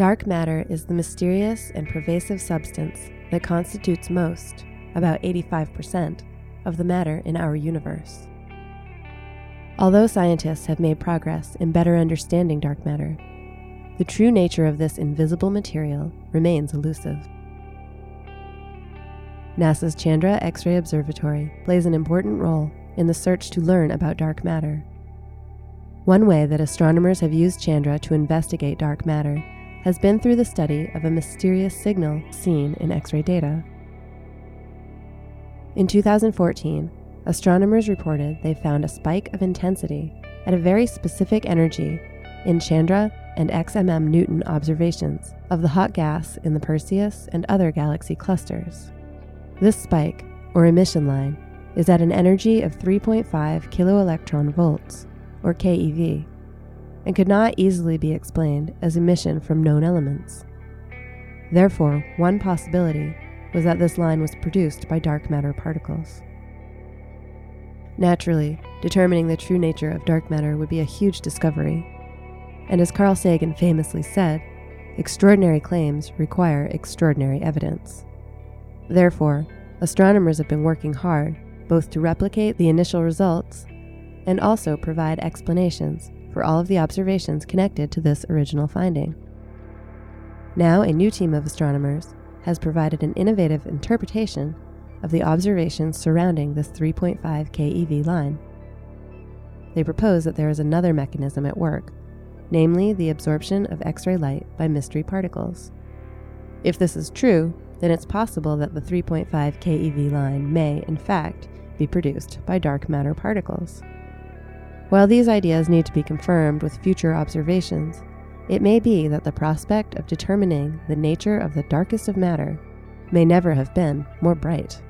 Dark matter is the mysterious and pervasive substance that constitutes most, about 85%, of the matter in our universe. Although scientists have made progress in better understanding dark matter, the true nature of this invisible material remains elusive. NASA's Chandra X-ray Observatory plays an important role in the search to learn about dark matter. One way that astronomers have used Chandra to investigate dark matter has been through the study of a mysterious signal seen in X-ray data. In 2014, astronomers reported they found a spike of intensity at a very specific energy in Chandra and XMM-Newton observations of the hot gas in the Perseus and other galaxy clusters. This spike, or emission line, is at an energy of 3.5 kiloelectron volts, or keV, and could not easily be explained as emission from known elements. Therefore, one possibility was that this line was produced by dark matter particles. Naturally, determining the true nature of dark matter would be a huge discovery, and as Carl Sagan famously said, extraordinary claims require extraordinary evidence. Therefore, astronomers have been working hard both to replicate the initial results and also provide explanations for all of the observations connected to this original finding. Now, a new team of astronomers has provided an innovative interpretation of the observations surrounding this 3.5 keV line. They propose that there is another mechanism at work, namely the absorption of X-ray light by mystery particles. If this is true, then it's possible that the 3.5 keV line may, in fact, be produced by dark matter particles. While these ideas need to be confirmed with future observations, it may be that the prospect of determining the nature of the darkest of matter may never have been more bright.